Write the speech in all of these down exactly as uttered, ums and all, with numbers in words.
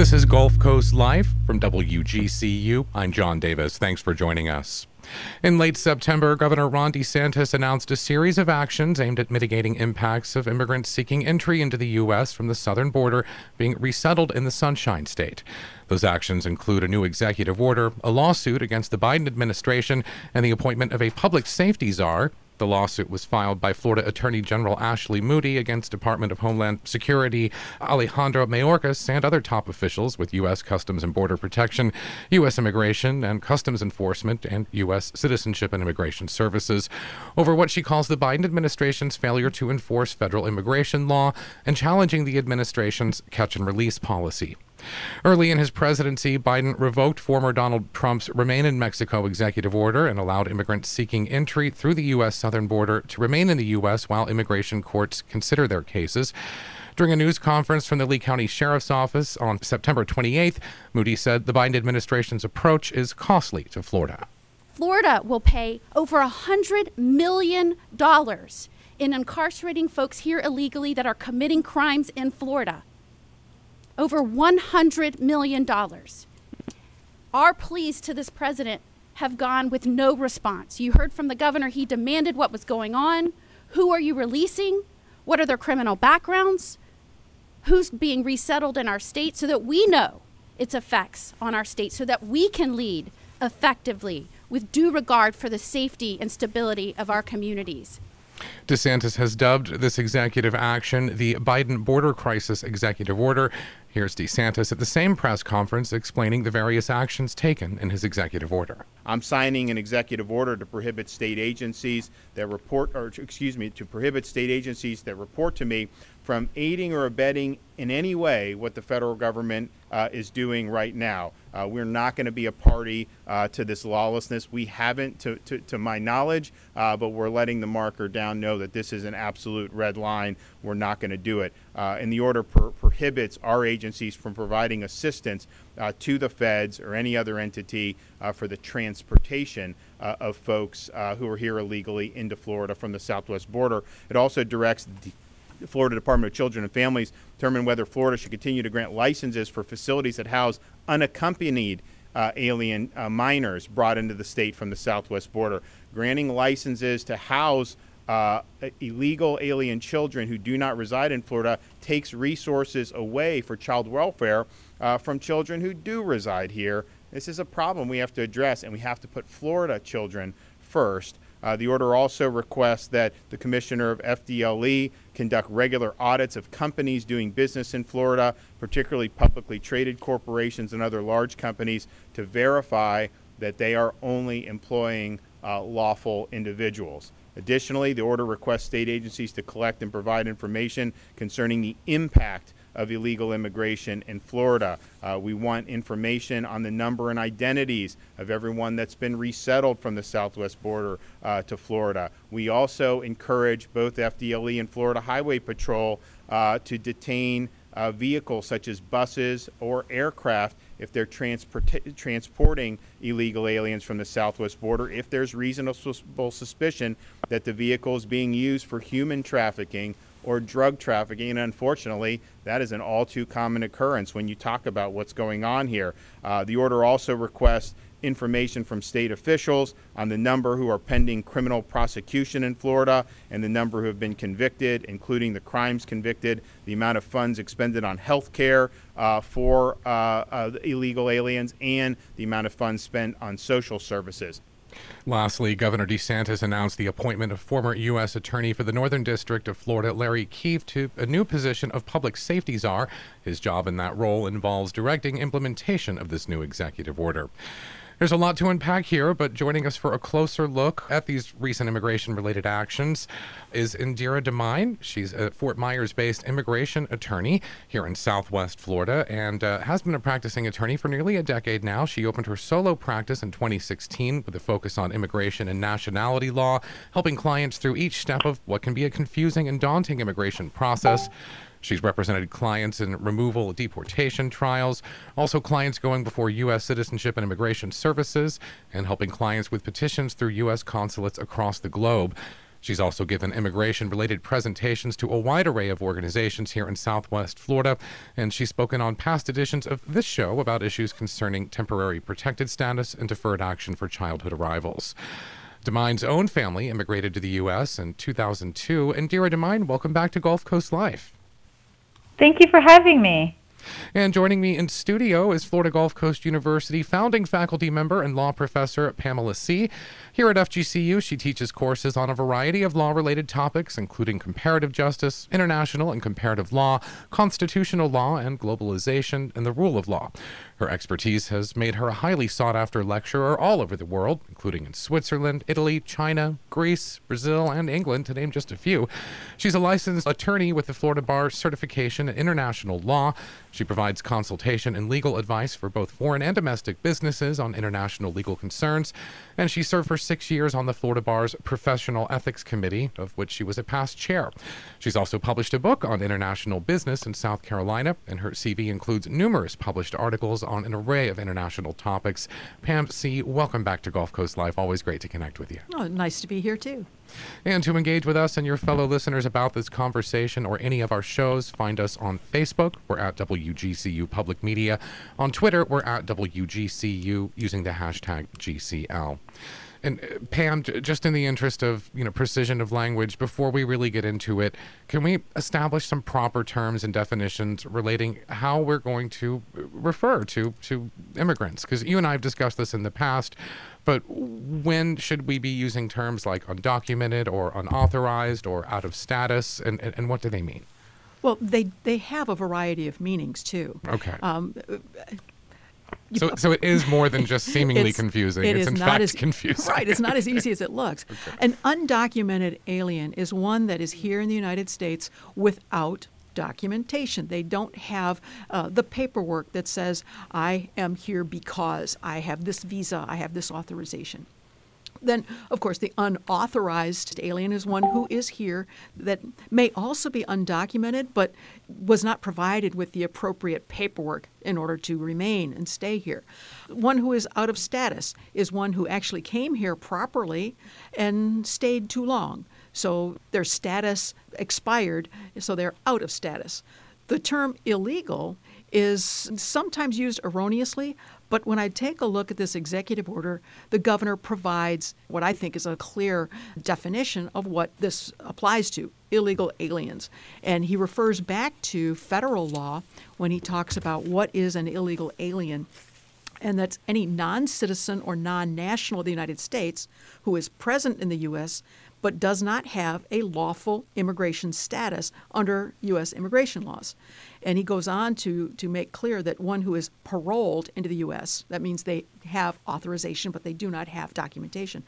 This is Gulf Coast Live from W G C U. I'm John Davis. Thanks for joining us. In late September, Governor Ron DeSantis announced a series of actions aimed at mitigating impacts of immigrants seeking entry into the U S from the southern border being resettled in the Sunshine State. Those actions include a new executive order, a lawsuit against the Biden administration, and the appointment of a public safety czar. The lawsuit was filed by Florida Attorney General Ashley Moody against Department of Homeland Security Alejandro Mayorkas and other top officials with U S. Customs and Border Protection, U S. Immigration and Customs Enforcement, and U S. Citizenship and Immigration Services over what she calls the Biden administration's failure to enforce federal immigration law and challenging the administration's catch-and-release policy. Early in his presidency, Biden revoked former Donald Trump's Remain in Mexico executive order and allowed immigrants seeking entry through the U S southern border to remain in the U S while immigration courts consider their cases. During a news conference from the Lee County Sheriff's Office on September twenty-eighth, Moody said the Biden administration's approach is costly to Florida. Florida will pay over one hundred million dollars in incarcerating folks here illegally that are committing crimes in Florida. Over one hundred million dollars. Our pleas to this president have gone with no response. You heard from the governor. He demanded what was going on. Who are you releasing? What are their criminal backgrounds? Who's being resettled in our state so that we know its effects on our state so that we can lead effectively with due regard for the safety and stability of our communities. DeSantis has dubbed this executive action the Biden Border Crisis Executive Order. Here's DeSantis at the same press conference explaining the various actions taken in his executive order. I'm signing an executive order to prohibit state agencies that report, or excuse me, to prohibit state agencies that report to me from aiding or abetting in any way what the federal government uh, is doing right now. Uh, we're not going to be a party uh, to this lawlessness. We haven't, to, to, to my knowledge, uh, but we're letting the marker down know that this is an absolute red line. We're not going to do it. Uh, and the order pro- prohibits our agencies from providing assistance uh, to the feds or any other entity uh, for the transportation uh, of folks uh, who are here illegally into Florida from the southwest border. It also directs the Florida Department of Children and Families determine whether Florida should continue to grant licenses for facilities that house unaccompanied uh, alien uh, minors brought into the state from the southwest border. Granting licenses to house uh, illegal alien children who do not reside in Florida takes resources away for child welfare uh, from children who do reside here. This is a problem we have to address, and we have to put Florida children first. Uh, the order also requests that the commissioner of F D L E conduct regular audits of companies doing business in Florida, particularly publicly traded corporations and other large companies, to verify that they are only employing uh, lawful individuals. Additionally, the order requests state agencies to collect and provide information concerning the impact of illegal immigration in Florida. Uh, we want information on the number and identities of everyone that's been resettled from the southwest border uh, to Florida. We also encourage both F D L E and Florida Highway Patrol uh, to detain uh, vehicles such as buses or aircraft if they're transport- transporting illegal aliens from the southwest border, if there's reasonable suspicion that the vehicle is being used for human trafficking or drug trafficking. And unfortunately, that is an all too common occurrence when you talk about what's going on here. Uh, the order also requests information from state officials on the number who are pending criminal prosecution in Florida and the number who have been convicted, including the crimes convicted, the amount of funds expended on health care uh, for uh, uh, illegal aliens, and the amount of funds spent on social services. Lastly, Governor DeSantis announced the appointment of former U S. Attorney for the Northern District of Florida, Larry Keefe, to a new position of public safety czar. His job in that role involves directing implementation of this new executive order. There's a lot to unpack here, but joining us for a closer look at these recent immigration-related actions is Indera DeMine. She's a Fort Myers-based immigration attorney here in Southwest Florida and uh, has been a practicing attorney for nearly a decade now. She opened her solo practice in twenty sixteen with a focus on immigration and nationality law, helping clients through each step of what can be a confusing and daunting immigration process. She's represented clients in removal, deportation trials, also clients going before U S. Citizenship and Immigration Services, and helping clients with petitions through U S consulates across the globe. She's also given immigration-related presentations to a wide array of organizations here in Southwest Florida, and she's spoken on past editions of this show about issues concerning temporary protected status and deferred action for childhood arrivals. DeMine's own family immigrated to the U S in two thousand two. Indera DeMine, welcome back to Gulf Coast Life. Thank you for having me. And joining me in studio is Florida Gulf Coast University founding faculty member and law professor Pamella Seay. Here at F G C U, she teaches courses on a variety of law-related topics, including comparative justice, international and comparative law, constitutional law and globalization, and the rule of law. Her expertise has made her a highly sought-after lecturer all over the world, including in Switzerland, Italy, China, Greece, Brazil, and England, to name just a few. She's a licensed attorney with the Florida Bar Certification in International Law. She provides consultation and legal advice for both foreign and domestic businesses on international legal concerns, and she served for six years on the Florida Bar's Professional Ethics Committee, of which she was a past chair. She's also published a book on international business in South Carolina, and her C V includes numerous published articles on an array of international topics. Pam Seay, welcome back to Gulf Coast Life. Always great to connect with you. Oh, nice to be here, too. And to engage with us and your fellow listeners about this conversation or any of our shows, find us on Facebook. We're at W G C U Public Media. On Twitter, we're at W G C U using the hashtag G C L. And Pam, just in the interest of, you know, precision of language, before we really get into it, can we establish some proper terms and definitions relating how we're going to refer to, to immigrants? Because you and I have discussed this in the past, but when should we be using terms like undocumented or unauthorized or out of status, and, and, and what do they mean? Well, they, they have a variety of meanings, too. Okay. Um, So, so it is more than just seemingly confusing. It it's is in fact as, confusing. Right. It's not as easy as it looks. Okay. An undocumented alien is one that is here in the United States without documentation. They don't have uh, the paperwork that says, I am here because I have this visa, I have this authorization. Then, of course, the unauthorized alien is one who is here that may also be undocumented but was not provided with the appropriate paperwork in order to remain and stay here. One who is out of status is one who actually came here properly and stayed too long. So their status expired, so they're out of status. The term illegal is sometimes used erroneously, but when I take a look at this executive order, the governor provides what I think is a clear definition of what this applies to, illegal aliens. And he refers back to federal law when he talks about what is an illegal alien, and that's any non-citizen or non-national of the United States who is present in the U S but does not have a lawful immigration status under U S immigration laws. And he goes on to, to make clear that one who is paroled into the U S, that means they have authorization but they do not have documentation,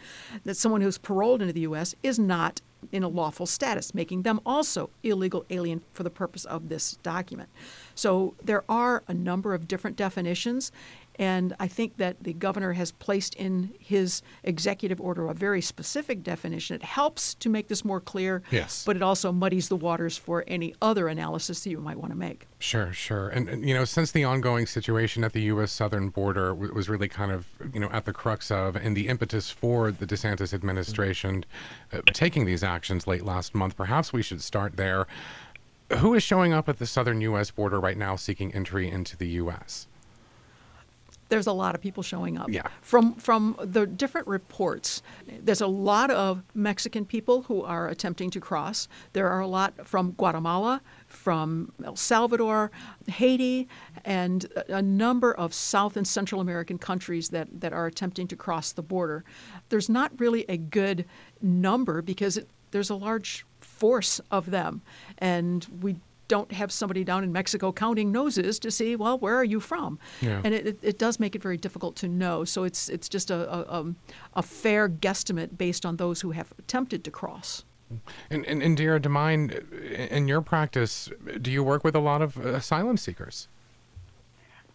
that someone who's paroled into the U S is not in a lawful status, making them also illegal alien for the purpose of this document. So there are a number of different definitions, and I think that the governor has placed in his executive order a very specific definition. It helps to make this more clear, yes, but it also muddies the waters for any other analysis that you might want to make. Sure, sure. And, and you know, since the ongoing situation at the U S southern border w- was really kind of, you know, at the crux of and the impetus for the DeSantis administration uh, taking these actions late last month, perhaps we should start there. Who is showing up at the southern U S border right now seeking entry into the U S? There's a lot of people showing up. Yeah. From from the different reports, there's a lot of Mexican people who are attempting to cross. There are a lot from Guatemala, from El Salvador, Haiti, and a number of South and Central American countries that, that are attempting to cross the border. There's not really a good number because it, there's a large force of them, and we don't have somebody down in Mexico counting noses to see, well, where are you from? Yeah. And it, it, it does make it very difficult to know. So it's it's just a, a, a fair guesstimate based on those who have attempted to cross. And, and, and Indera DeMine, in your practice, do you work with a lot of asylum seekers?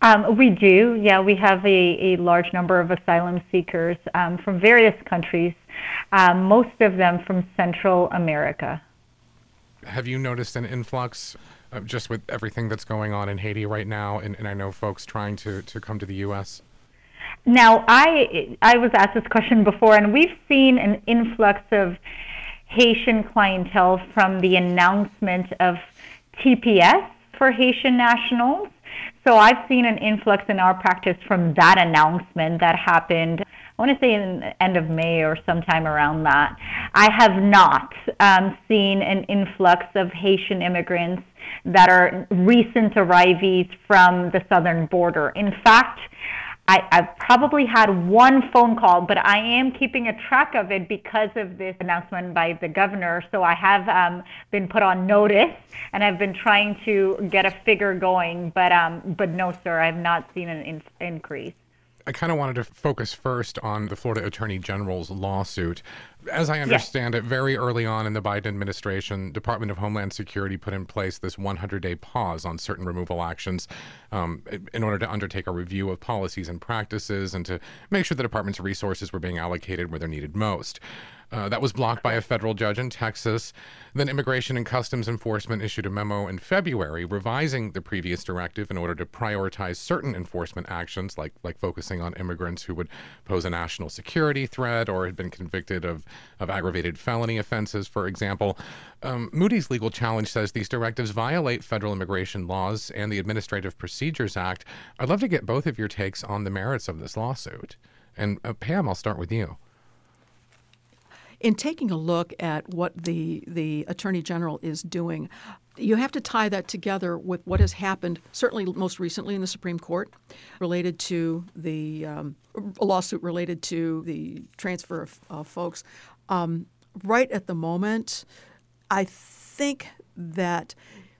Um, we do. Yeah, we have a, a large number of asylum seekers um, from various countries, um, most of them from Central America. Have you noticed an influx uh, just with everything that's going on in Haiti right now? And, and I know folks trying to, to come to the U S. Now, I I was asked this question before, and we've seen an influx of Haitian clientele from the announcement of T P S for Haitian nationals. So I've seen an influx in our practice from that announcement that happened, I want to say in the end of May or sometime around that. I have not um, seen an influx of Haitian immigrants that are recent arrivees from the southern border. In fact, I, I've probably had one phone call, but I am keeping a track of it because of this announcement by the governor. So I have um, been put on notice, and I've been trying to get a figure going. But um, but no, sir, I've not seen an in- increase. I kind of wanted to focus first on the Florida Attorney General's lawsuit. As I understand yes. it, very early on in the Biden administration, Department of Homeland Security put in place this one hundred day pause on certain removal actions um, in order to undertake a review of policies and practices and to make sure the department's resources were being allocated where they're needed most. Uh, that was blocked by a federal judge in Texas. Then Immigration and Customs Enforcement issued a memo in February revising the previous directive in order to prioritize certain enforcement actions, like like focusing on immigrants who would pose a national security threat or had been convicted of, of aggravated felony offenses, for example. Um, Moody's legal challenge says these directives violate federal immigration laws and the Administrative Procedures Act. I'd love to get both of your takes on the merits of this lawsuit. And uh, Pam, I'll start with you. In taking a look at what the, the Attorney General is doing, you have to tie that together with what has happened, certainly most recently in the Supreme Court, related to the um, lawsuit related to the transfer of uh, folks. Um, right at the moment, I think that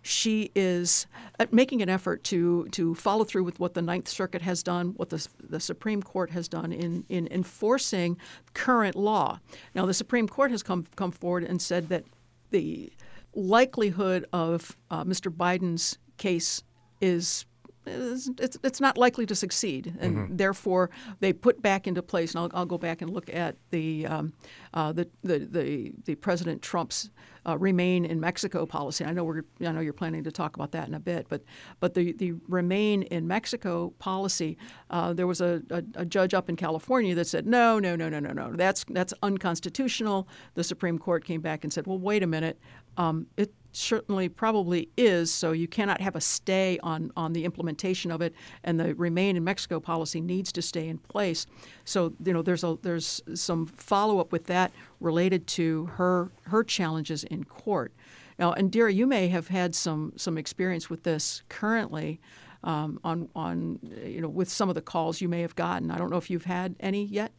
she is making an effort to to follow through with what the Ninth Circuit has done, what the, the Supreme Court has done in, in enforcing current law. Now, the Supreme Court has come, come forward and said that the likelihood of uh, Mister Biden's case is It's, it's, it's not likely to succeed, and mm-hmm. therefore they put back into place. And I'll, I'll go back and look at the um, uh, the, the, the the President Trump's uh, Remain in Mexico policy. I know we're I know you're planning to talk about that in a bit, but but the, the Remain in Mexico policy. Uh, there was a, a, a judge up in California that said no, no, no, no, no, no. That's that's unconstitutional. The Supreme Court came back and said, well, wait a minute. Um, it certainly probably is, so you cannot have a stay on, on the implementation of it, and the Remain in Mexico policy needs to stay in place. So, you know, there's a there's some follow-up with that related to her her challenges in court. Now, Indira, you may have had some, some experience with this currently um, on on you know with some of the calls you may have gotten. I don't know if you've had any yet.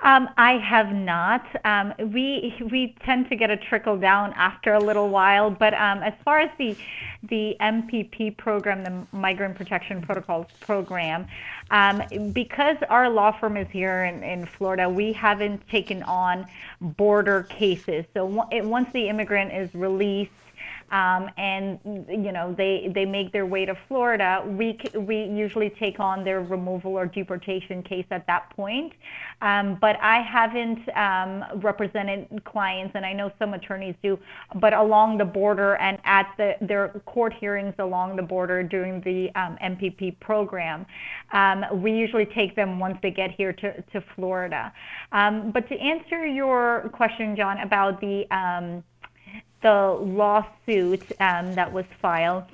Um, I have not. Um, we we tend to get a trickle down after a little while, but um, as far as the the M P P program, the Migrant Protection Protocols program, um, because our law firm is here in, in Florida, we haven't taken on border cases. So w- once the immigrant is released, Um, and, you know, they, they make their way to Florida, we we usually take on their removal or deportation case at that point. Um, but I haven't um, represented clients, and I know some attorneys do, but along the border and at the their court hearings along the border during the um, M P P program. Um, we usually take them once they get here to, to Florida. Um, but to answer your question, John, about the um, the lawsuit um, that was filed.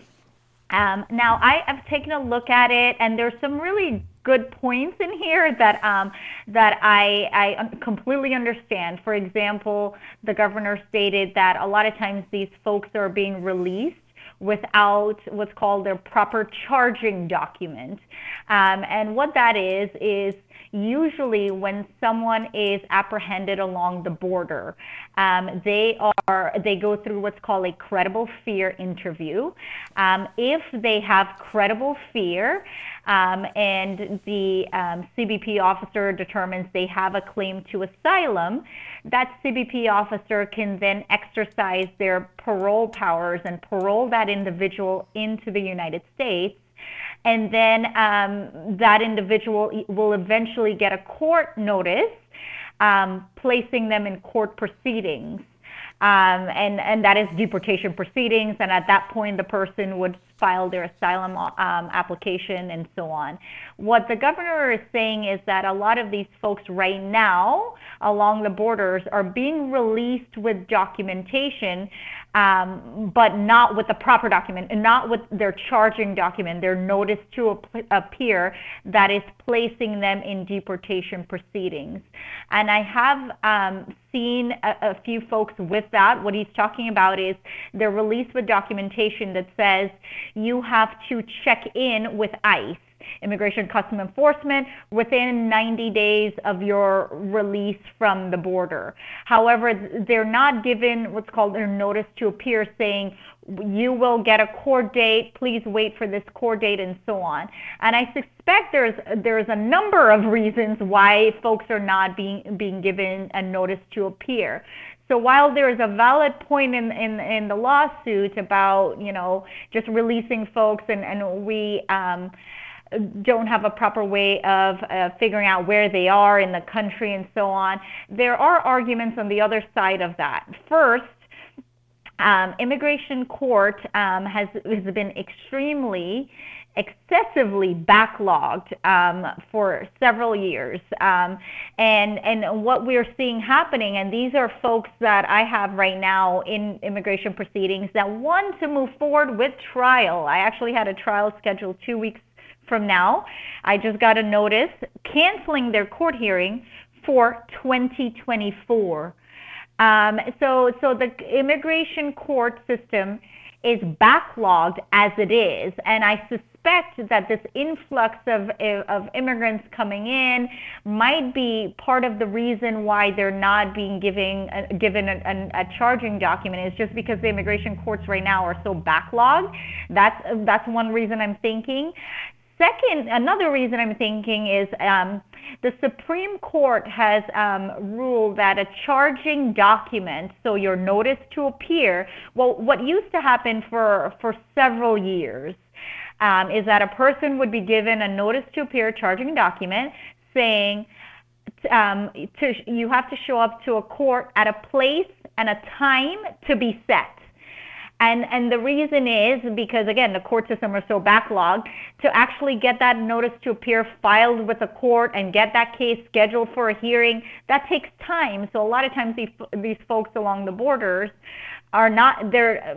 Um, now, I have taken a look at it, and there's some really good points in here that um, that I, I completely understand. For example, the governor stated that a lot of times these folks are being released without what's called their proper charging document. Um, and what that is, is usually when someone is apprehended along the border, um, they are they go through what's called a credible fear interview. Um, if they have credible fear, Um, and the um, C B P officer determines they have a claim to asylum, that C B P officer can then exercise their parole powers and parole that individual into the United States. And then um, that individual will eventually get a court notice um, placing them in court proceedings. Um, and, and that is deportation proceedings, and at that point the person would file their asylum um, application and so on. What the governor is saying is that a lot of these folks right now along the borders are being released with documentation, um, but not with the proper document, and not with their charging document, their notice to ap- appear that is placing them in deportation proceedings. And I have um, seen a, a few folks with that. What he's talking about is they're released with documentation that says you have to check in with ICE, Immigration and Customs Enforcement, within ninety days of your release from the border. However, they're not given what's called their notice to appear saying, you will get a court date, please wait for this court date, and so on. And I suspect there's there's a number of reasons why folks are not being, being given a notice to appear. So while there is a valid point in, in, in the lawsuit about, you know, just releasing folks, and, and we um, don't have a proper way of uh, figuring out where they are in the country and so on, there are arguments on the other side of that. First, um, immigration court um, has, has been extremely excessively backlogged um, for several years, um, and and what we're seeing happening, and these are folks that I have right now in immigration proceedings that want to move forward with trial. I actually had a trial scheduled two weeks from now. I just got a notice canceling their court hearing for twenty twenty-four. Um, so so the immigration court system is backlogged as it is, and I suspect that this influx of, of immigrants coming in might be part of the reason why they're not being giving, uh, given a, a, a charging document, is just because the immigration courts right now are so backlogged. That's, that's one reason I'm thinking. Second, another reason I'm thinking is um, the Supreme Court has um, ruled that a charging document, so your notice to appear, well, what used to happen for, for several years um, is that a person would be given a notice to appear charging document saying um, to, you have to show up to a court at a place and a time to be set. And, and the reason is because, again, the court system is so backlogged, to actually get that notice to appear filed with the court and get that case scheduled for a hearing, that takes time. So a lot of times these, these folks along the borders are not, they're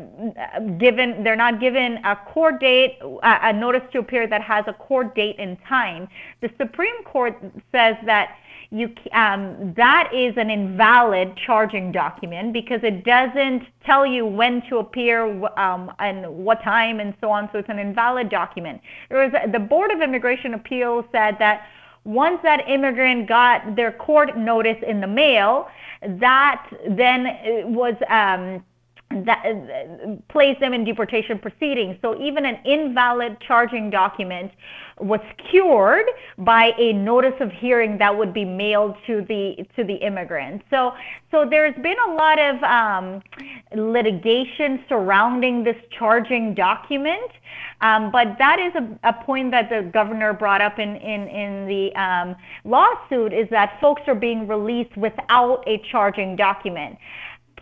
given, they're not given a court date, a notice to appear that has a court date and time. The Supreme Court says that You, um, that is an invalid charging document because it doesn't tell you when to appear um, and what time and so on, so it's an invalid document. There was a, the Board of Immigration Appeals said that once that immigrant got their court notice in the mail, that then was um, that uh, placed them in deportation proceedings. So even an invalid charging document was cured by a notice of hearing that would be mailed to the to the immigrant. So so there's been a lot of um, litigation surrounding this charging document, um, but that is a, a point that the governor brought up in in in the um, lawsuit, is that folks are being released without a charging document.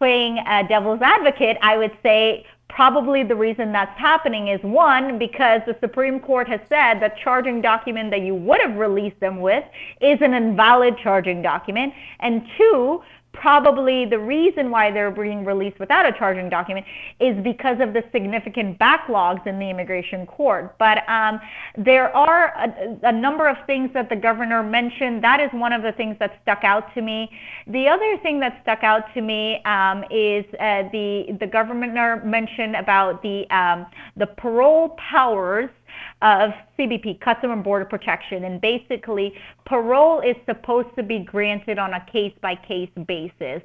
Playing a devil's advocate, I would say probably the reason that's happening is, one, because the Supreme Court has said the charging document that you would have released them with is an invalid charging document, and two, probably the reason why they're being released without a charging document is because of the significant backlogs in the immigration court. But um, there are a, a number of things that the governor mentioned. That is one of the things that stuck out to me. The other thing that stuck out to me um, is uh, the the governor mentioned about the um, the parole powers of C B P, Customs and Border Protection, and basically parole is supposed to be granted on a case-by-case basis,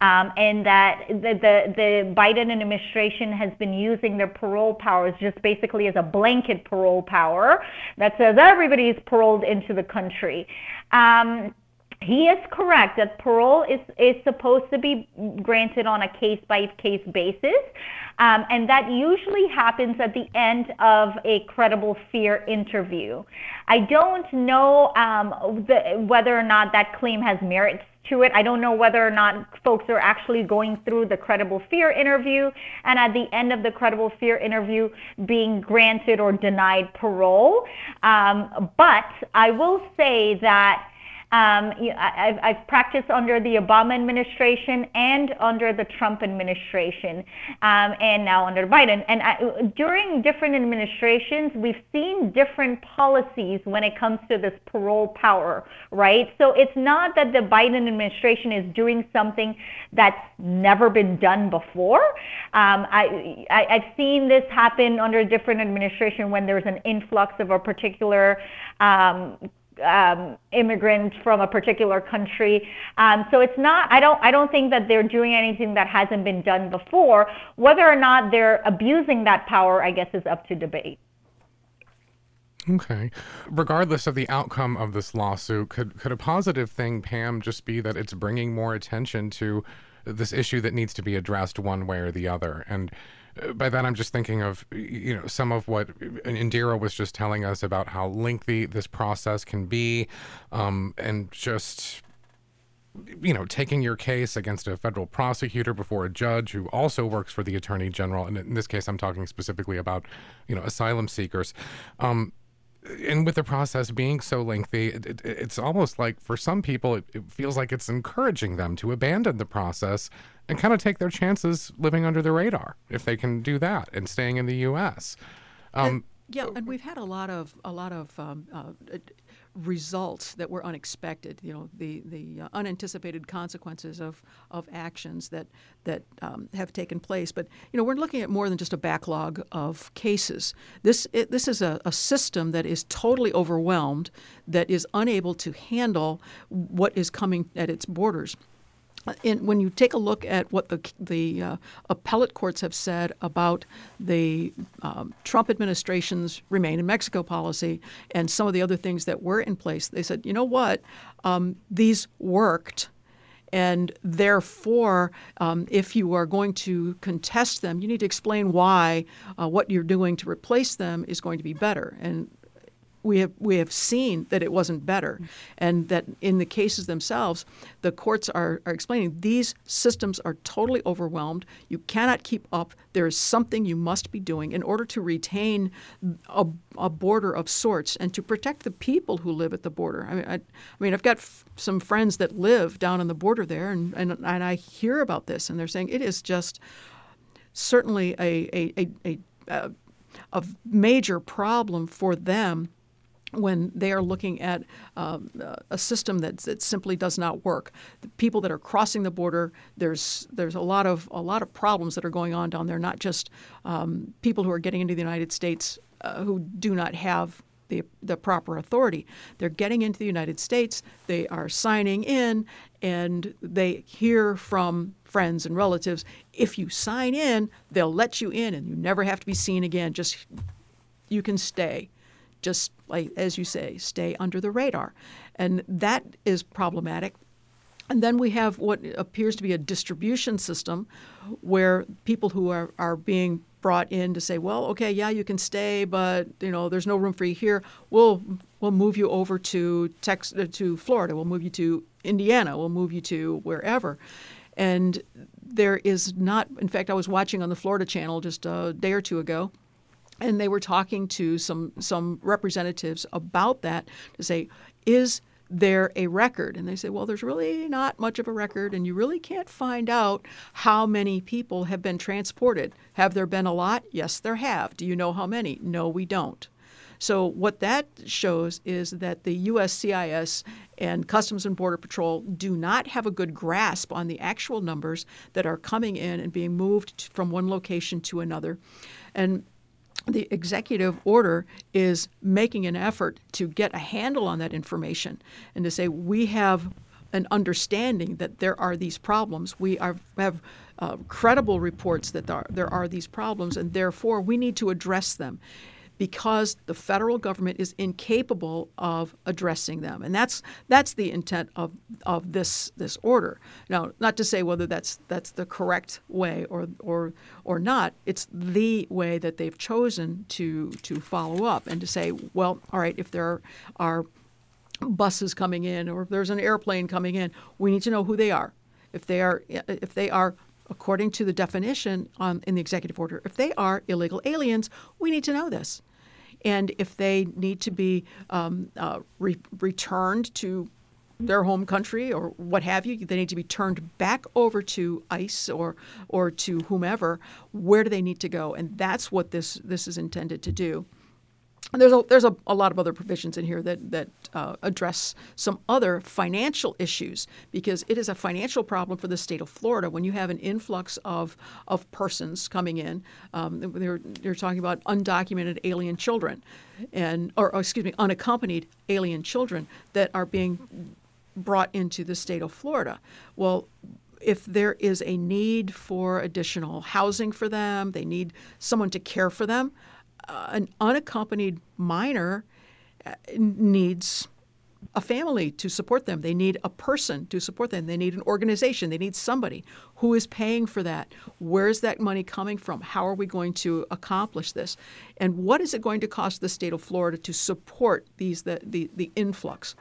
um, and that the, the, the Biden administration has been using their parole powers just basically as a blanket parole power that says everybody is paroled into the country. Um, He is correct that parole is, is supposed to be granted on a case-by-case basis, um, and that usually happens at the end of a credible fear interview. I don't know um, the, whether or not that claim has merit to it. I don't know whether or not folks are actually going through the credible fear interview and at the end of the credible fear interview being granted or denied parole. Um, but I will say that Um, I've, I've practiced under the Obama administration and under the Trump administration, um, and now under Biden. And I, during different administrations, we've seen different policies when it comes to this parole power, right? So it's not that the Biden administration is doing something that's never been done before. Um, I, I, I've seen this happen under a different administration when there's an influx of a particular um, Um, immigrant from a particular country. Um, so it's not, I don't, I don't think that they're doing anything that hasn't been done before. Whether or not they're abusing that power, I guess, is up to debate. Okay. Regardless of the outcome of this lawsuit, could, could a positive thing, Pam, just be that it's bringing more attention to this issue that needs to be addressed one way or the other? And by that, I'm just thinking of, you know, some of what Indira was just telling us about how lengthy this process can be, um, and just, you know, taking your case against a federal prosecutor before a judge who also works for the attorney general. And in this case, I'm talking specifically about, you know, asylum seekers. Um, and with the process being so lengthy, it, it, it's almost like for some people, it, it feels like it's encouraging them to abandon the process and kind of take their chances living under the radar, if they can do that, and staying in the U S. Um, and, yeah, and we've had a lot of a lot of um, uh, results that were unexpected. You know, the the uh, unanticipated consequences of of actions that that um, have taken place. But you know, we're looking at more than just a backlog of cases. This it, this is a, a system that is totally overwhelmed, that is unable to handle what is coming at its borders. And when you take a look at what the the uh, appellate courts have said about the um, Trump administration's Remain in Mexico policy and some of the other things that were in place, they said, you know what, um, these worked. And therefore, um, if you are going to contest them, you need to explain why uh, what you're doing to replace them is going to be better. And We have we have seen that it wasn't better, and that in the cases themselves, the courts are, are explaining these systems are totally overwhelmed. You cannot keep up. There is something you must be doing in order to retain a, a border of sorts and to protect the people who live at the border. I mean, I, I mean, I've got f- some friends that live down on the border there, and, and and I hear about this, and they're saying it is just certainly a a a a, a major problem for them when they are looking at um, a system that that simply does not work. The people that are crossing the border, there's there's a lot of a lot of problems that are going on down there. Not just um, people who are getting into the United States uh, who do not have the the proper authority. They're getting into the United States. They are signing in, and they hear from friends and relatives, if you sign in, they'll let you in, and you never have to be seen again. Just you can stay. Just like, as you say, stay under the radar. And that is problematic. And then we have what appears to be a distribution system where people who are, are being brought in to say, well, okay, yeah, you can stay, but, you know, there's no room for you here. We'll we'll move you over to Texas, to Florida. We'll move you to Indiana. We'll move you to wherever. And there is not, in fact, I was watching on the Florida Channel just a day or two ago, and they were talking to some some representatives about that to say, is there a record? And they said, well, there's really not much of a record, and you really can't find out how many people have been transported. Have there been a lot? Yes, there have. Do you know how many? No, we don't. So what that shows is that the U S C I S and Customs and Border Patrol do not have a good grasp on the actual numbers that are coming in and being moved from one location to another. And the executive order is making an effort to get a handle on that information and to say we have an understanding that there are these problems. We are, have uh, credible reports that there are, there are these problems, and therefore we need to address them. because the federal government is incapable of addressing them. And that's that's the intent of of this this order. Now, not to say whether that's that's the correct way or or or not. It's the way that they've chosen to to follow up and to say, well, all right, if there are buses coming in or if there's an airplane coming in, we need to know who they are. If they are if they are according to the definition on, in the executive order, if they are illegal aliens, we need to know this. And if they need to be um, uh, re- returned to their home country or what have you, they need to be turned back over to ICE or or to whomever, where do they need to go? And that's what this this is intended to do. And there's a, there's a, a lot of other provisions in here that, that uh, address some other financial issues, because it is a financial problem for the state of Florida when you have an influx of of persons coming in. Um, they're, they're talking about undocumented alien children and or, or excuse me, unaccompanied alien children that are being brought into the state of Florida. Well, if there is a need for additional housing for them, they need someone to care for them. Uh, an unaccompanied minor needs a family to support them. They need a person to support them. They need an organization. They need somebody who is paying for that. Where is that money coming from? How are we going to accomplish this? And what is it going to cost the state of Florida to support these the, the, the influx?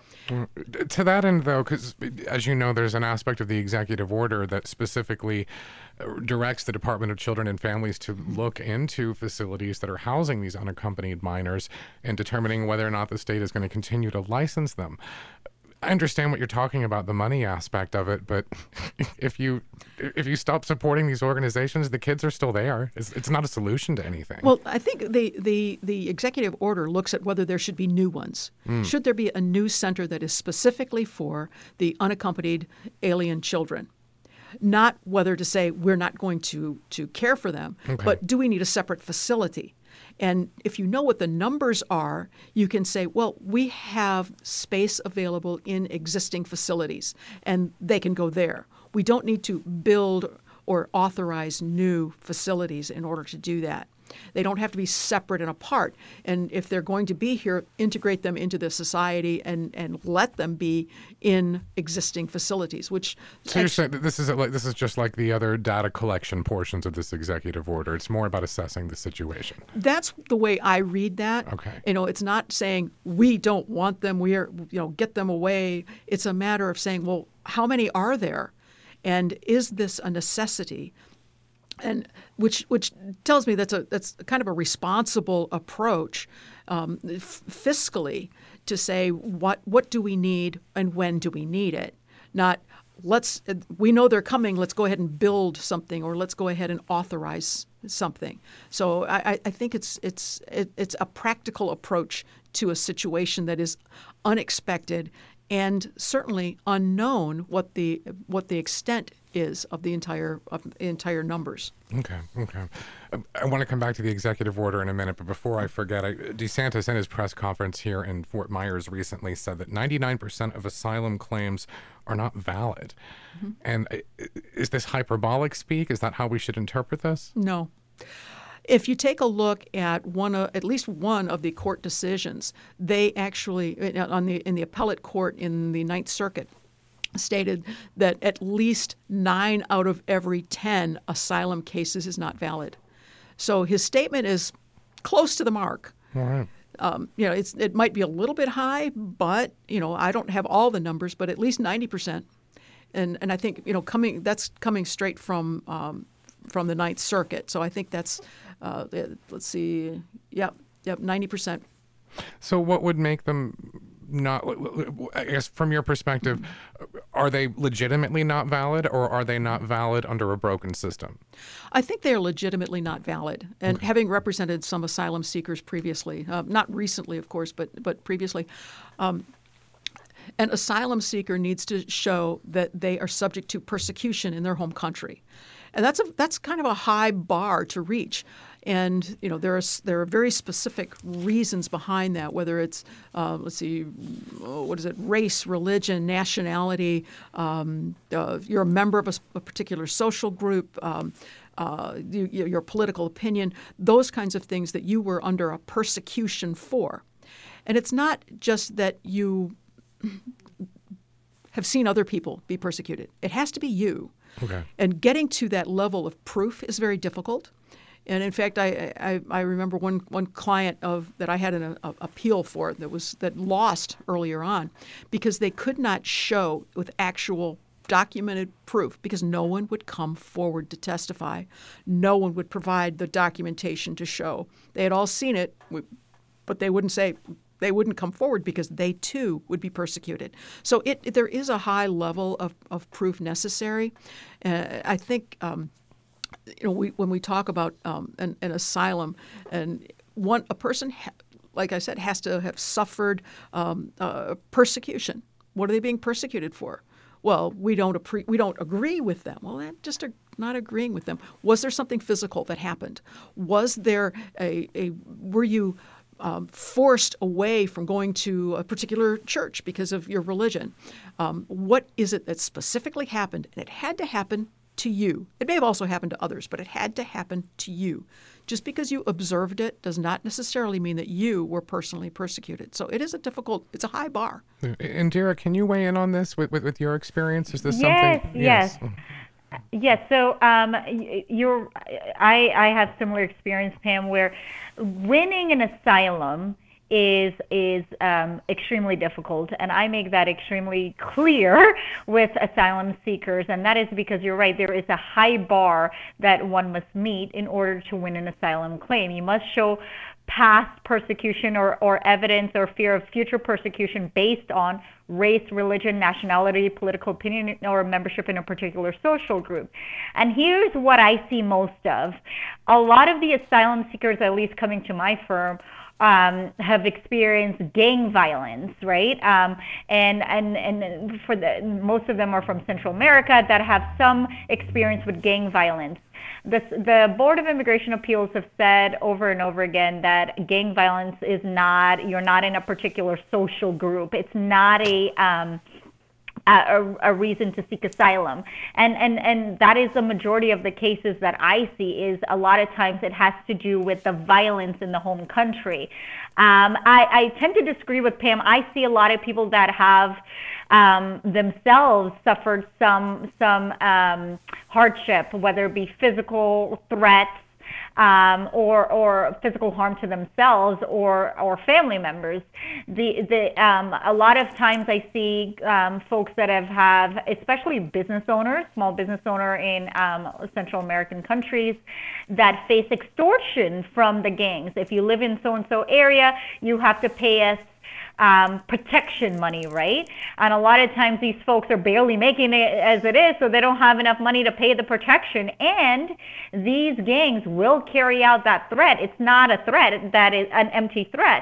To that end, though, because as you know, there's an aspect of the executive order that specifically directs the Department of Children and Families to look into facilities that are housing these unaccompanied minors and determining whether or not the state is going to continue to license them. I understand what you're talking about, the money aspect of it, but if you if you stop supporting these organizations, the kids are still there. It's, it's not a solution to anything. Well, I think the, the, the executive order looks at whether there should be new ones. Mm. Should there be a new center that is specifically for the unaccompanied alien children? Not whether to say we're not going to, to care for them, okay. But do we need a separate facility? And if you know what the numbers are, you can say, well, we have space available in existing facilities, and they can go there. We don't need to build or authorize new facilities in order to do that. They don't have to be separate and apart. And if they're going to be here, integrate them into the society and, and let them be in existing facilities. Which so you're saying that this is like this is just like the other data collection portions of this executive order. It's more about assessing the situation. That's the way I read that. Okay. You know, it's not saying we don't want them. We are, you know, get them away. It's a matter of saying, well, how many are there, and is this a necessity? And which which tells me that's a that's kind of a responsible approach um, f- fiscally to say what what do we need and when do we need it? Not let's we know they're coming. Let's go ahead and build something, or let's go ahead and authorize something. So I, I think it's it's it, it's a practical approach to a situation that is unexpected and certainly unknown what the what the extent is. is of the entire of the entire numbers. Okay, okay. I want to come back to the executive order in a minute, but before I forget, I, DeSantis in his press conference here in Fort Myers recently said that ninety-nine percent of asylum claims are not valid. Mm-hmm. And is this hyperbolic speak? Is that how we should interpret this? No. If you take a look at one, uh, at least one of the court decisions, they actually, on the in the appellate court in the Ninth Circuit, stated that at least nine out of every ten asylum cases is not valid. So his statement is close to the mark. All right. Um, you know, it's, it might be a little bit high, but, you know, I don't have all the numbers, but at least ninety percent. And and I think, you know, coming that's coming straight from um, from the Ninth Circuit. So I think that's, uh, let's see, yep, yep, ninety percent. So what would make them... Not, I guess, from your perspective, are they legitimately not valid, or are they not valid under a broken system? I think they are legitimately not valid. And okay. Having represented some asylum seekers previously, uh, not recently, of course, but but previously, um, an asylum seeker needs to show that they are subject to persecution in their home country, and that's a that's kind of a high bar to reach. And, you know, there are, there are very specific reasons behind that, whether it's, uh, let's see, what is it, race, religion, nationality, um, uh, you're a member of a, a particular social group, um, uh, you, your political opinion, those kinds of things that you were under a persecution for. And it's not just that you have seen other people be persecuted. It has to be you. Okay. And getting to that level of proof is very difficult. And in fact, I I, I remember one one client of that I had an a, a appeal for that was that lost earlier on because they could not show with actual documented proof because no one would come forward to testify, no one would provide the documentation to show they had all seen it, but they wouldn't say they wouldn't come forward because they too would be persecuted. So it, it there is a high level of of proof necessary. Uh, I think. Um, You know, we, when we talk about um, an, an asylum, and one a person, ha- like I said, has to have suffered um, uh, persecution. What are they being persecuted for? Well, we don't appre- we don't agree with them. Well, that just are not agreeing with them. Was there something physical that happened? Was there a, a were you um, forced away from going to a particular church because of your religion? Um, what is it that specifically happened? And it had to happen to you. It may have also happened to others, but it had to happen to you. Just because you observed it does not necessarily mean that you were personally persecuted. So it is a difficult, it's a high bar. Indira, can you weigh in on this with, with, with your experience? Is this yes, something? Yes, yes. Yes, so um, you're, I, I have similar experience, Pam, where winning an asylum is is um, extremely difficult, and I make that extremely clear with asylum seekers, and that is because you're right, there is a high bar that one must meet in order to win an asylum claim. You must show past persecution or, or evidence or fear of future persecution based on race, religion, nationality, political opinion, or membership in a particular social group. And here's what I see most of. A lot of the asylum seekers, at least coming to my firm, Um, have experienced gang violence, right? Um, and and and for the most of them are from Central America that have some experience with gang violence. The, the Board of Immigration Appeals have said over and over again that gang violence is not, you're not in a particular social group. It's not a um, A, a reason to seek asylum, and and and that is the majority of the cases that I see. Is a lot of times it has to do with the violence in the home country. Um, I, I tend to disagree with Pam. I see a lot of people that have um, themselves suffered some some um, hardship, whether it be physical threats Um, or, or physical harm to themselves or, or family members. The, the, um, a lot of times I see um, folks that have, have, especially business owners, small business owner in um, Central American countries that face extortion from the gangs. If you live in so-and-so area, you have to pay us Um, protection money, right? And a lot of times these folks are barely making it as it is, so they don't have enough money to pay the protection. And these gangs will carry out that threat. It's not a threat, that is an empty threat.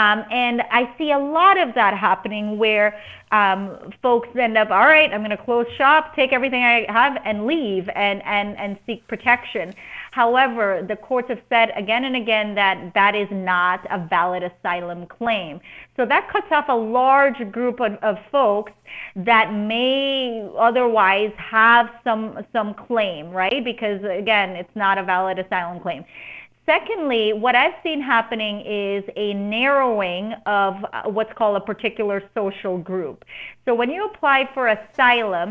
Um, and I see a lot of that happening where um, folks end up, all right, I'm going to close shop, take everything I have and leave and, and, and seek protection. However, the courts have said again and again that that is not a valid asylum claim. So that cuts off a large group of, of folks that may otherwise have some some claim, right? Because again, it's not a valid asylum claim. Secondly, what I've seen happening is a narrowing of what's called a particular social group. So when you apply for asylum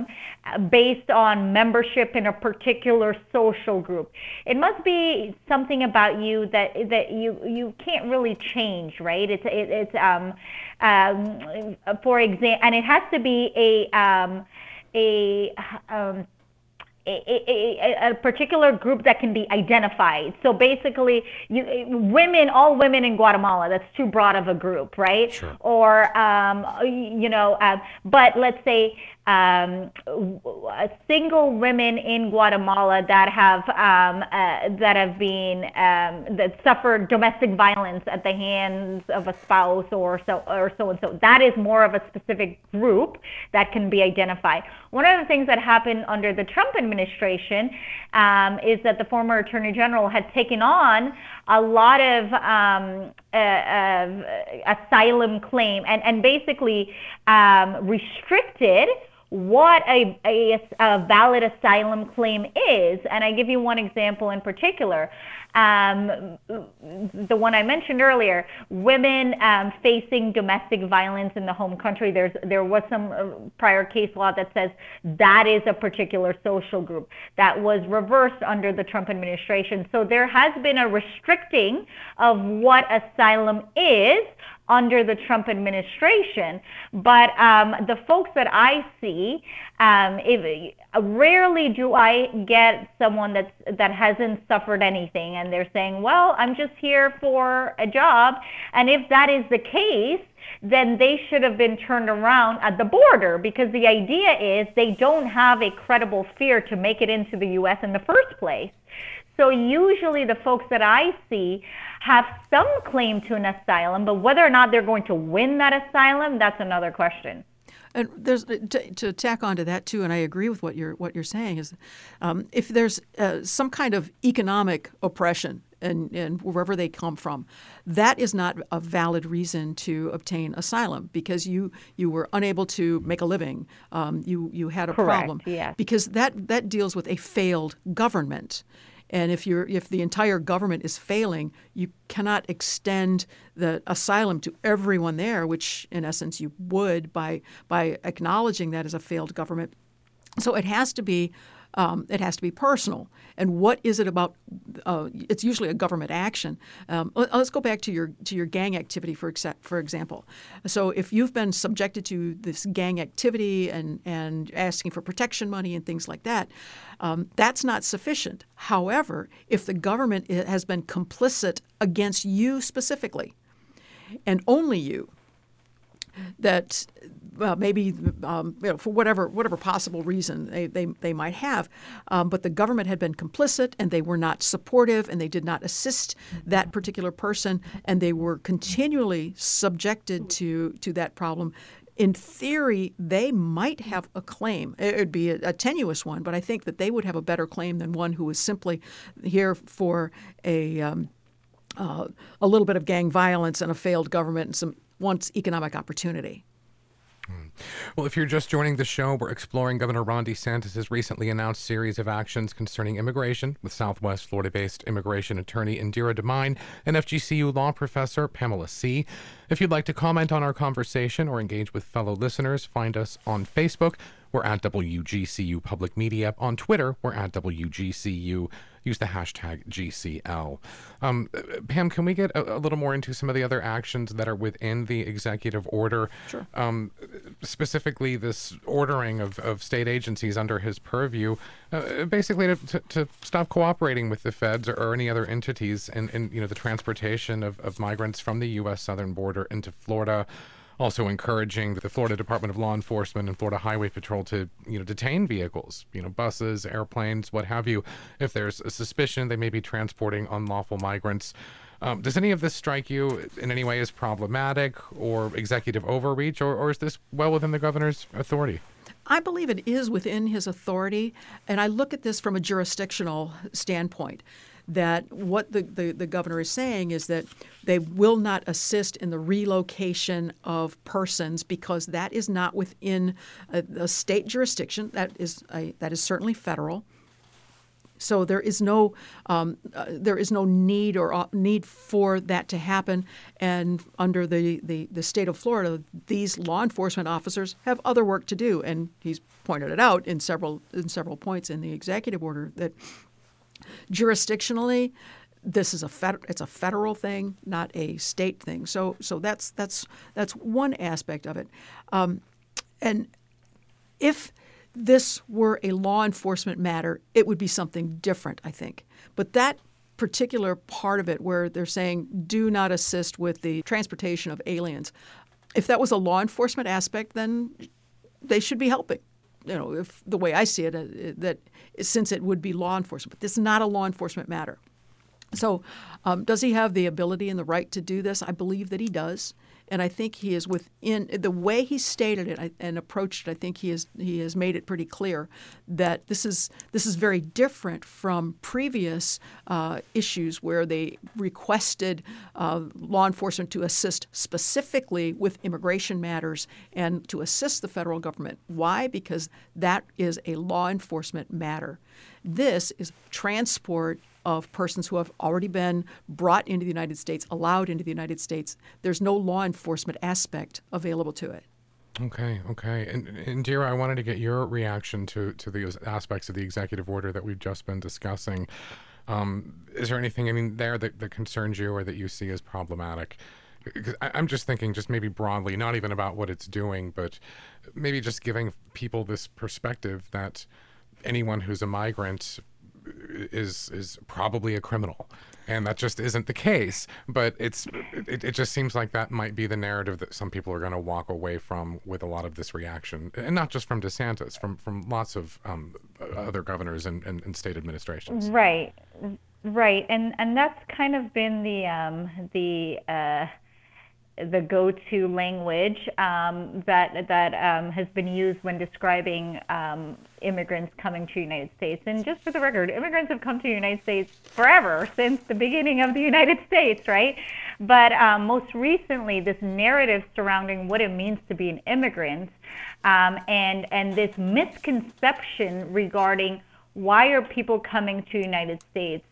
based on membership in a particular social group, it must be something about you that that you you can't really change, right? It's it, it's um um for example, and it has to be a um a um. A, a, a particular group that can be identified. So basically, you, women, all women in Guatemala, that's too broad of a group, right? Sure. Or, um, you know, uh, but let's say um, single women in Guatemala that have um, uh, that have been um, that suffered domestic violence at the hands of a spouse or so or so and so. That is more of a specific group that can be identified. One of the things that happened under the Trump administration administration um, is that the former Attorney General had taken on a lot of um, uh, uh, asylum claim and, and basically um, restricted what a, a, a valid asylum claim is. And I give you one example in particular. Um, the one I mentioned earlier, women um, facing domestic violence in the home country. There's, there was some prior case law that says that is a particular social group that was reversed under the Trump administration. So there has been a restricting of what asylum is under the Trump administration. But um, the folks that I see, um, if, rarely do I get someone that's, that hasn't suffered anything, and they're saying, well, I'm just here for a job. And if that is the case, then they should have been turned around at the border, because the idea is they don't have a credible fear to make it into the U S in the first place. So usually the folks that I see have some claim to an asylum, but whether or not they're going to win that asylum, that's another question. And there's to, to tack onto that too, and I agree with what you're what you're saying is, um, if there's uh, some kind of economic oppression and, and wherever they come from, that is not a valid reason to obtain asylum, because you, you were unable to make a living. Um, you you had a Correct, problem yes. because that that deals with a failed government. And if you're if the entire government is failing, you cannot extend the asylum to everyone there, which in essence you would by by acknowledging that as a failed government. So it has to be um, it has to be personal. And what is it about? Uh, it's usually a government action. Um, let's go back to your to your gang activity for except for example. So if you've been subjected to this gang activity and and asking for protection money and things like that, um, that's not sufficient. However, if the government has been complicit against you specifically, and only you, that Uh, maybe um, you know, for whatever whatever possible reason they, they, they might have. Um, but the government had been complicit, and they were not supportive, and they did not assist that particular person, and they were continually subjected to, to that problem. In theory, they might have a claim. It would be a, a tenuous one, but I think that they would have a better claim than one who was simply here for a, um, uh, a little bit of gang violence and a failed government and some once economic opportunity. Well, if you're just joining the show, we're exploring Governor Ron DeSantis' recently announced series of actions concerning immigration with Southwest Florida-based immigration attorney Indera DeMine and F G C U law professor Pamella Seay. If you'd like to comment on our conversation or engage with fellow listeners, find us on Facebook. We're at W G C U Public Media. On Twitter, we're at W G C U. Use the hashtag G C L. Um, Pam, can we get a, a little more into some of the other actions that are within the executive order? Sure. Um, specifically, this ordering of, of state agencies under his purview, uh, basically to, to, to stop cooperating with the feds or, or any other entities in, in you know, the transportation of, of migrants from the U S southern border into Florida. Also encouraging the Florida Department of Law Enforcement and Florida Highway Patrol to, you know, detain vehicles, you know, buses, airplanes, what have you, if there's a suspicion they may be transporting unlawful migrants. Um, does any of this strike you in any way as problematic or executive overreach, or, or is this well within the governor's authority? I believe it is within his authority, and I look at this from a jurisdictional standpoint. That what the, the, the governor is saying is that they will not assist in the relocation of persons because that is not within a, a state jurisdiction. That is a, that is certainly federal. So there is no um, uh, there is no need or uh, need for that to happen. And under the, the, the state of Florida, these law enforcement officers have other work to do. And he's pointed it out in several in several points in the executive order that. Jurisdictionally, this is a fed- it's a federal thing, not a state thing. So, so that's that's that's one aspect of it. Um, and if this were a law enforcement matter, it would be something different, I think. But that particular part of it, where they're saying do not assist with the transportation of aliens, if that was a law enforcement aspect, then they should be helping. You know, if the way I see it, uh, that since it would be law enforcement, but this is not a law enforcement matter. So um, does he have the ability and the right to do this? I believe that he does. And I think he is within the way he stated it and approached it. I think he has he has made it pretty clear that this is this is very different from previous uh, issues where they requested uh, law enforcement to assist specifically with immigration matters and to assist the federal government. Why? Because that is a law enforcement matter. This is transport of persons who have already been brought into the United States, allowed into the United States. There's no law enforcement aspect available to it. Okay, okay. And, and Indira, I wanted to get your reaction to, to the aspects of the executive order that we've just been discussing. Um, is there anything, I mean, there that, that concerns you or that you see as problematic? Because I'm just thinking just maybe broadly, not even about what it's doing, but maybe just giving people this perspective that anyone who's a migrant is is probably a criminal, and that just isn't the case. But it's it, it just seems like that might be the narrative that some people are going to walk away from with a lot of this reaction, and not just from DeSantis, from from lots of um, other governors and, and, and state administrations. Right, right, and and that's kind of been the um, the uh, the go-to language um, that that um, has been used when describing Um, immigrants coming to the United States. And just for the record, immigrants have come to the United States forever, since the beginning of the United States, right? But um, most recently, this narrative surrounding what it means to be an immigrant um, and, and this misconception regarding why are people coming to the United States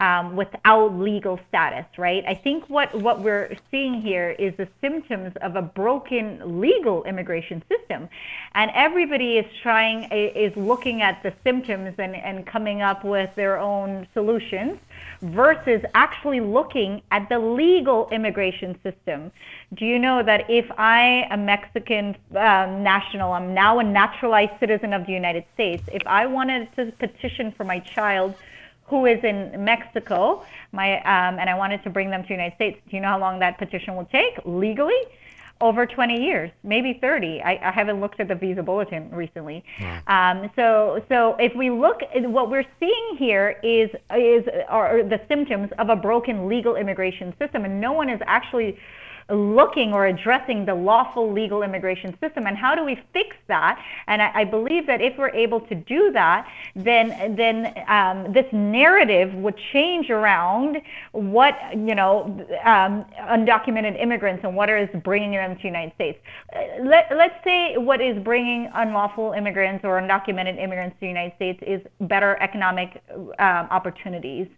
um, without legal status, right? I think what, what we're seeing here is the symptoms of a broken legal immigration system. And everybody is trying, is looking at the symptoms and, and coming up with their own solutions versus actually looking at the legal immigration system. Do you know that if I, a Mexican um, national, I'm now a naturalized citizen of the United States, if I wanted to petition for my child who is in Mexico, my um, and I wanted to bring them to the United States, do you know how long that petition will take legally? Over twenty years, maybe thirty. I, I haven't looked at the visa bulletin recently. Yeah. Um, so, so if we look, what we're seeing here is is are the symptoms of a broken legal immigration system, and no one is actually looking or addressing the lawful legal immigration system. And how do we fix that? And I, I believe that if we're able to do that, then then um, this narrative would change around what, you know, um, undocumented immigrants and what is bringing them to the United States. Let, let's say what is bringing unlawful immigrants or undocumented immigrants to the United States is better economic um, opportunities.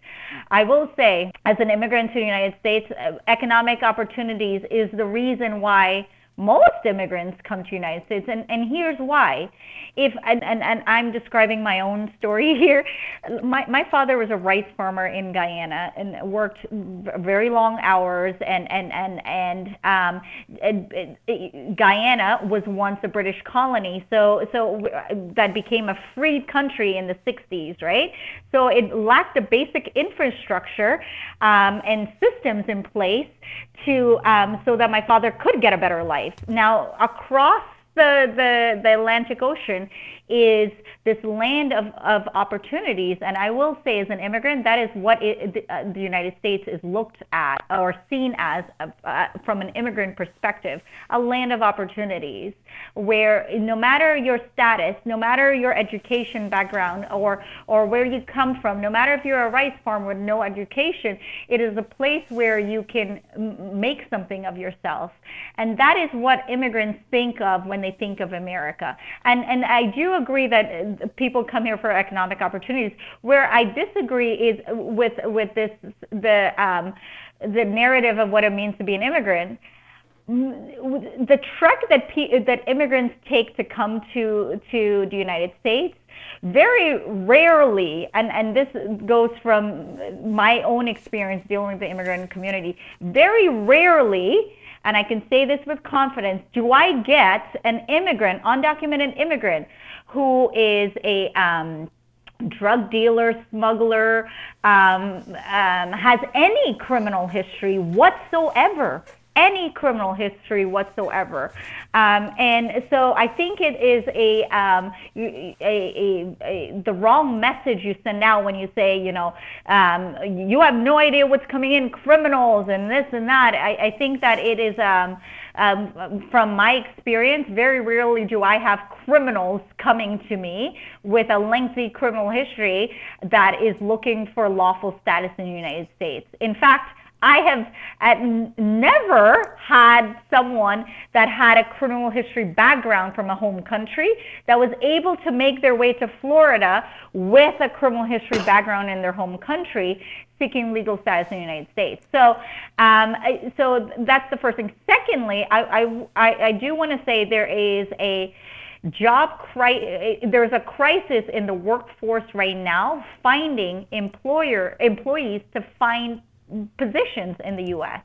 I will say, as an immigrant to the United States, economic opportunities is the reason why most immigrants come to the United States, and, and here's why. If and, and, and I'm describing my own story here. My, my father was a rice farmer in Guyana and worked very long hours, and and and and, um, and, and, and Guyana was once a British colony, so so that became a free country in the sixties, right? So it lacked the basic infrastructure um, and systems in place to um, so that my father could get a better life. Now, across the, the, the Atlantic Ocean is this land of, of opportunities, and I will say, as an immigrant, that is what it, the, uh, the United States is looked at or seen as a, uh, from an immigrant perspective, a land of opportunities where no matter your status, no matter your education background or, or where you come from, no matter if you're a rice farmer with no education, it is a place where you can make something of yourself. And that is what immigrants think of when they think of America. And, and I do agree that people come here for economic opportunities. Where I disagree is with with this the um, the narrative of what it means to be an immigrant. The trek that pe- that immigrants take to come to to the United States, very rarely, and, and this goes from my own experience dealing with the immigrant community, very rarely, and I can say this with confidence, do I get an immigrant, undocumented immigrant, who is a um, drug dealer, smuggler, um, um, has any criminal history whatsoever any criminal history whatsoever. Um, and so I think it is a, um, a, a, a the wrong message you send out when you say, you know, um, you have no idea what's coming in, criminals and this and that. I, I think that it is, um, um, from my experience, very rarely do I have criminals coming to me with a lengthy criminal history that is looking for lawful status in the United States. In fact, I have at never had someone that had a criminal history background from a home country that was able to make their way to Florida with a criminal history background in their home country seeking legal status in the United States. So, um, so that's the first thing. Secondly, I, I, I do want to say there is a job cri- there's a crisis in the workforce right now finding employer employees to find positions in the U S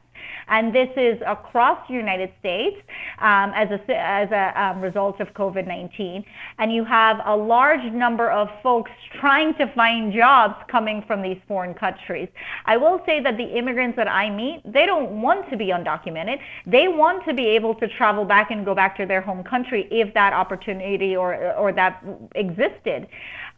And this is across the United States um, as a, as a um, result of COVID nineteen. And you have a large number of folks trying to find jobs coming from these foreign countries. I will say that the immigrants that I meet, they don't want to be undocumented. They want to be able to travel back and go back to their home country if that opportunity or, or that existed.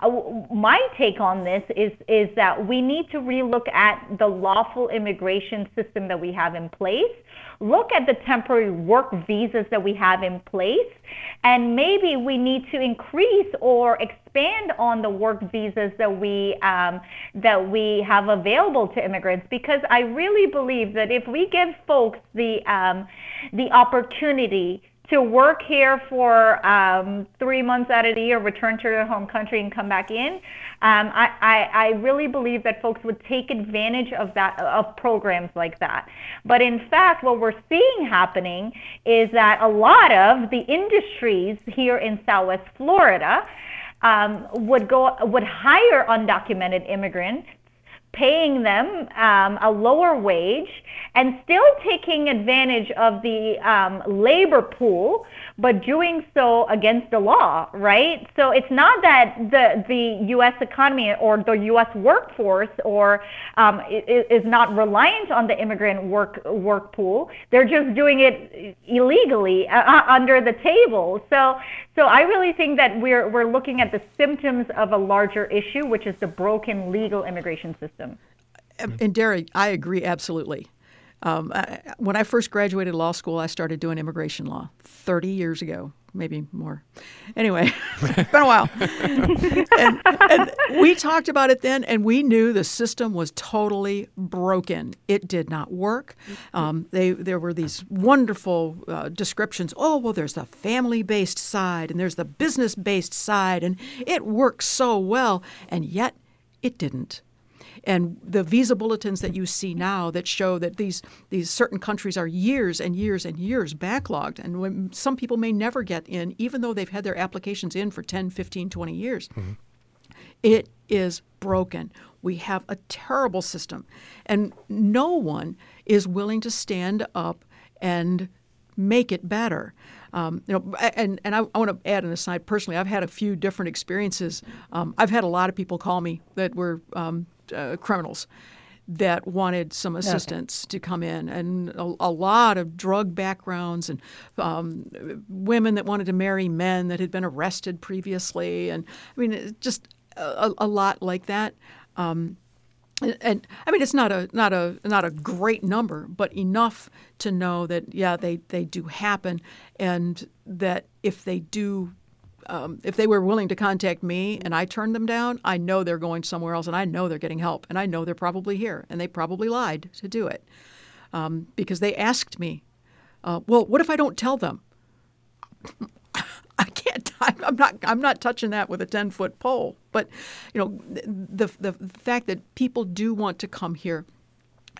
My take on this is, is that we need to relook at the lawful immigration system that we have in place, look at the temporary work visas that we have in place, and maybe we need to increase or expand on the work visas that we um, that we have available to immigrants, because I really believe that if we give folks the um, the opportunity to work here for um, three months out of the year, return to your home country and come back in, Um, I, I, I really believe that folks would take advantage of that, of programs like that. But in fact, what we're seeing happening is that a lot of the industries here in Southwest Florida um, would go would hire undocumented immigrants, paying them um, a lower wage and still taking advantage of the um, labor pool, but doing so against the law, right? So it's not that the, the U S economy or the U S workforce or um, is, is not reliant on the immigrant work, work pool. They're just doing it illegally uh, under the table. So, so I really think that we're, we're looking at the symptoms of a larger issue, which is the broken legal immigration system. And Derry, I agree absolutely. Um, I, when I first graduated law school, I started doing immigration law thirty years ago, maybe more. Anyway, it's been a while. and, and we talked about it then, and we knew the system was totally broken. It did not work. Um, they there were these wonderful uh, descriptions. Oh, well, there's the family-based side, and there's the business-based side, and it works so well, and yet it didn't. And the visa bulletins that you see now that show that these these certain countries are years and years and years backlogged. And when some people may never get in, even though they've had their applications in for ten, fifteen, twenty years. Mm-hmm. It is broken. We have a terrible system. And no one is willing to stand up and make it better. Um, you know, and, and I, I want to add an aside. Personally, I've had a few different experiences. Um, I've had a lot of people call me that were um, – Uh, criminals that wanted some assistance okay. to come in, and a, a lot of drug backgrounds and um, women that wanted to marry men that had been arrested previously, and I mean just a, a lot like that. Um, and, and I mean it's not a not a not a great number, but enough to know that yeah they they do happen, and that if they do. Um, if they were willing to contact me and I turned them down, I know they're going somewhere else, and I know they're getting help, and I know they're probably here, and they probably lied to do it um, because they asked me, uh, well, what if I don't tell them? I can't. I'm not. I'm not touching that with a ten-foot pole. But you know, the the fact that people do want to come here.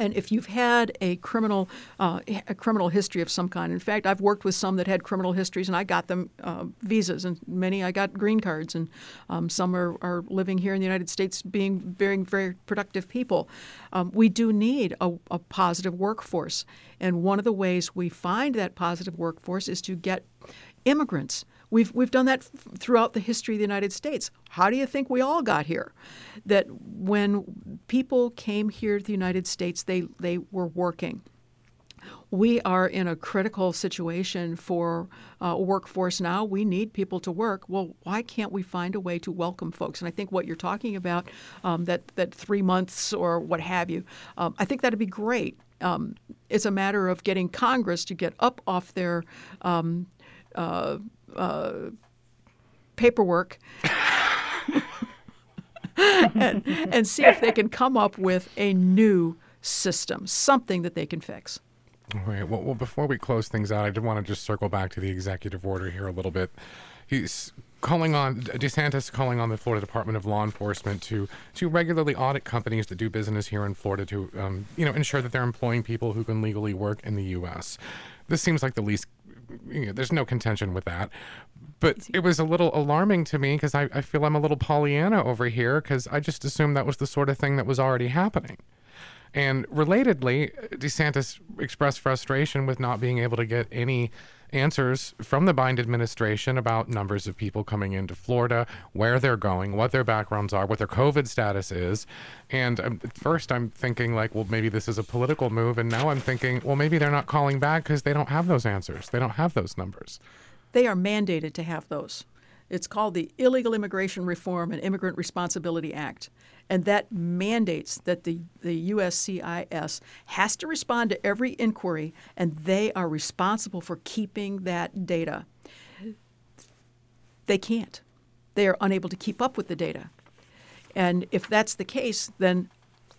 And if you've had a criminal uh, a criminal history of some kind, in fact, I've worked with some that had criminal histories, and I got them uh, visas, and many I got green cards, and um, some are, are living here in the United States being very, very productive people. Um, we do need a, a positive workforce, and one of the ways we find that positive workforce is to get immigrants. We've we've done that f- throughout the history of the United States. How do you think we all got here? That when people came here to the United States, they, they were working. We are in a critical situation for uh, workforce now. We need people to work. Well, why can't we find a way to welcome folks? And I think what you're talking about, um, that, that three months or what have you, um, I think that'd be great. Um, it's a matter of getting Congress to get up off their um, uh, uh, paperwork and, and see if they can come up with a new system, something that they can fix. All right. Well, well, before we close things out, I did want to just circle back to the executive order here a little bit. He's calling on DeSantis, calling on the Florida Department of Law Enforcement to to regularly audit companies that do business here in Florida to, um, you know, ensure that they're employing people who can legally work in the U S. This seems like the least. You know, there's no contention with that. But it was a little alarming to me because I, I feel I'm a little Pollyanna over here because I just assumed that was the sort of thing that was already happening. And relatedly, DeSantis expressed frustration with not being able to get any answers from the Biden administration about numbers of people coming into Florida, where they're going, what their backgrounds are, what their COVID status is. And um, at first I'm thinking like, well, maybe this is a political move. And now I'm thinking, well, maybe they're not calling back because they don't have those answers. They don't have those numbers. They are mandated to have those. It's called the Illegal Immigration Reform and Immigrant Responsibility Act. And that mandates that the, the U S C I S has to respond to every inquiry, and they are responsible for keeping that data. They can't. They are unable to keep up with the data. And if that's the case, then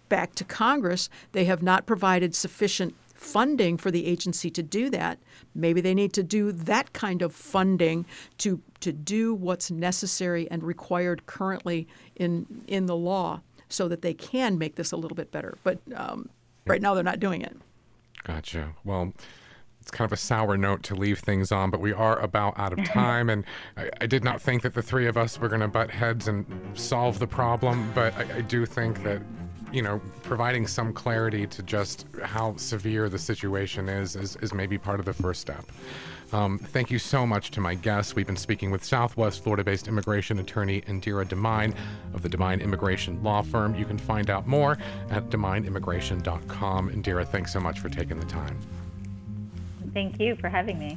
back to Congress, they have not provided sufficient funding for the agency to do that. Maybe they need to do that kind of funding to to do what's necessary and required currently in in the law so that they can make this a little bit better. But um, right now they're not doing it. Gotcha. Well, it's kind of a sour note to leave things on, but we are about out of time. And I, I did not think that the three of us were going to butt heads and solve the problem. But I, I do think that, you know, providing some clarity to just how severe the situation is is, is maybe part of the first step. Um, thank you so much to my guests. We've been speaking with Southwest Florida-based immigration attorney Indera DeMine of the DeMine Immigration Law Firm. You can find out more at demine immigration dot com. Indera, thanks so much for taking the time. Thank you for having me.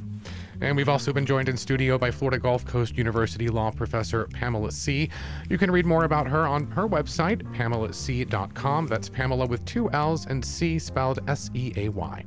And we've also been joined in studio by Florida Gulf Coast University Law Professor Pamella Seay. You can read more about her on her website, pamela seay dot com. That's Pamela with two L's and C spelled S E A Y.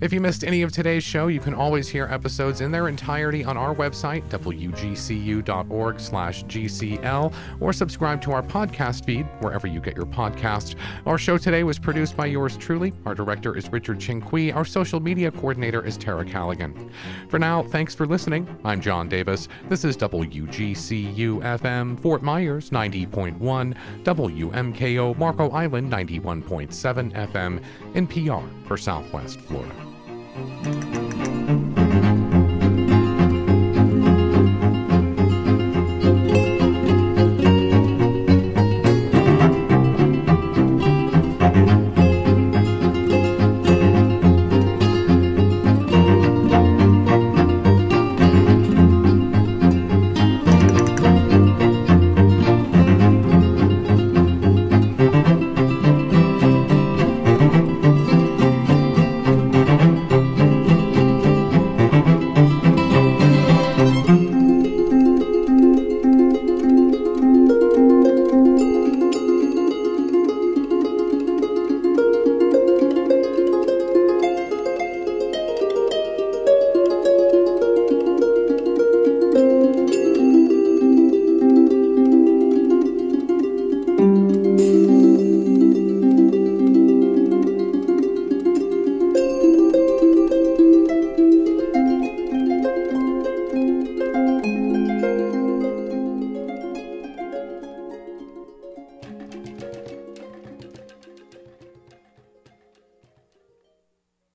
If you missed any of today's show, you can always hear episodes in their entirety on our website, W G C U dot org slash G C L, or subscribe to our podcast feed wherever you get your podcasts. Our show today was produced by yours truly. Our director is Richard Chinqui. Our social media coordinator is Tara Callaghan. For now, thanks for listening. I'm John Davis. This is W G C U F M, Fort Myers ninety point one, W M K O Marco Island ninety-one point seven F M, N P R for Southwest Florida.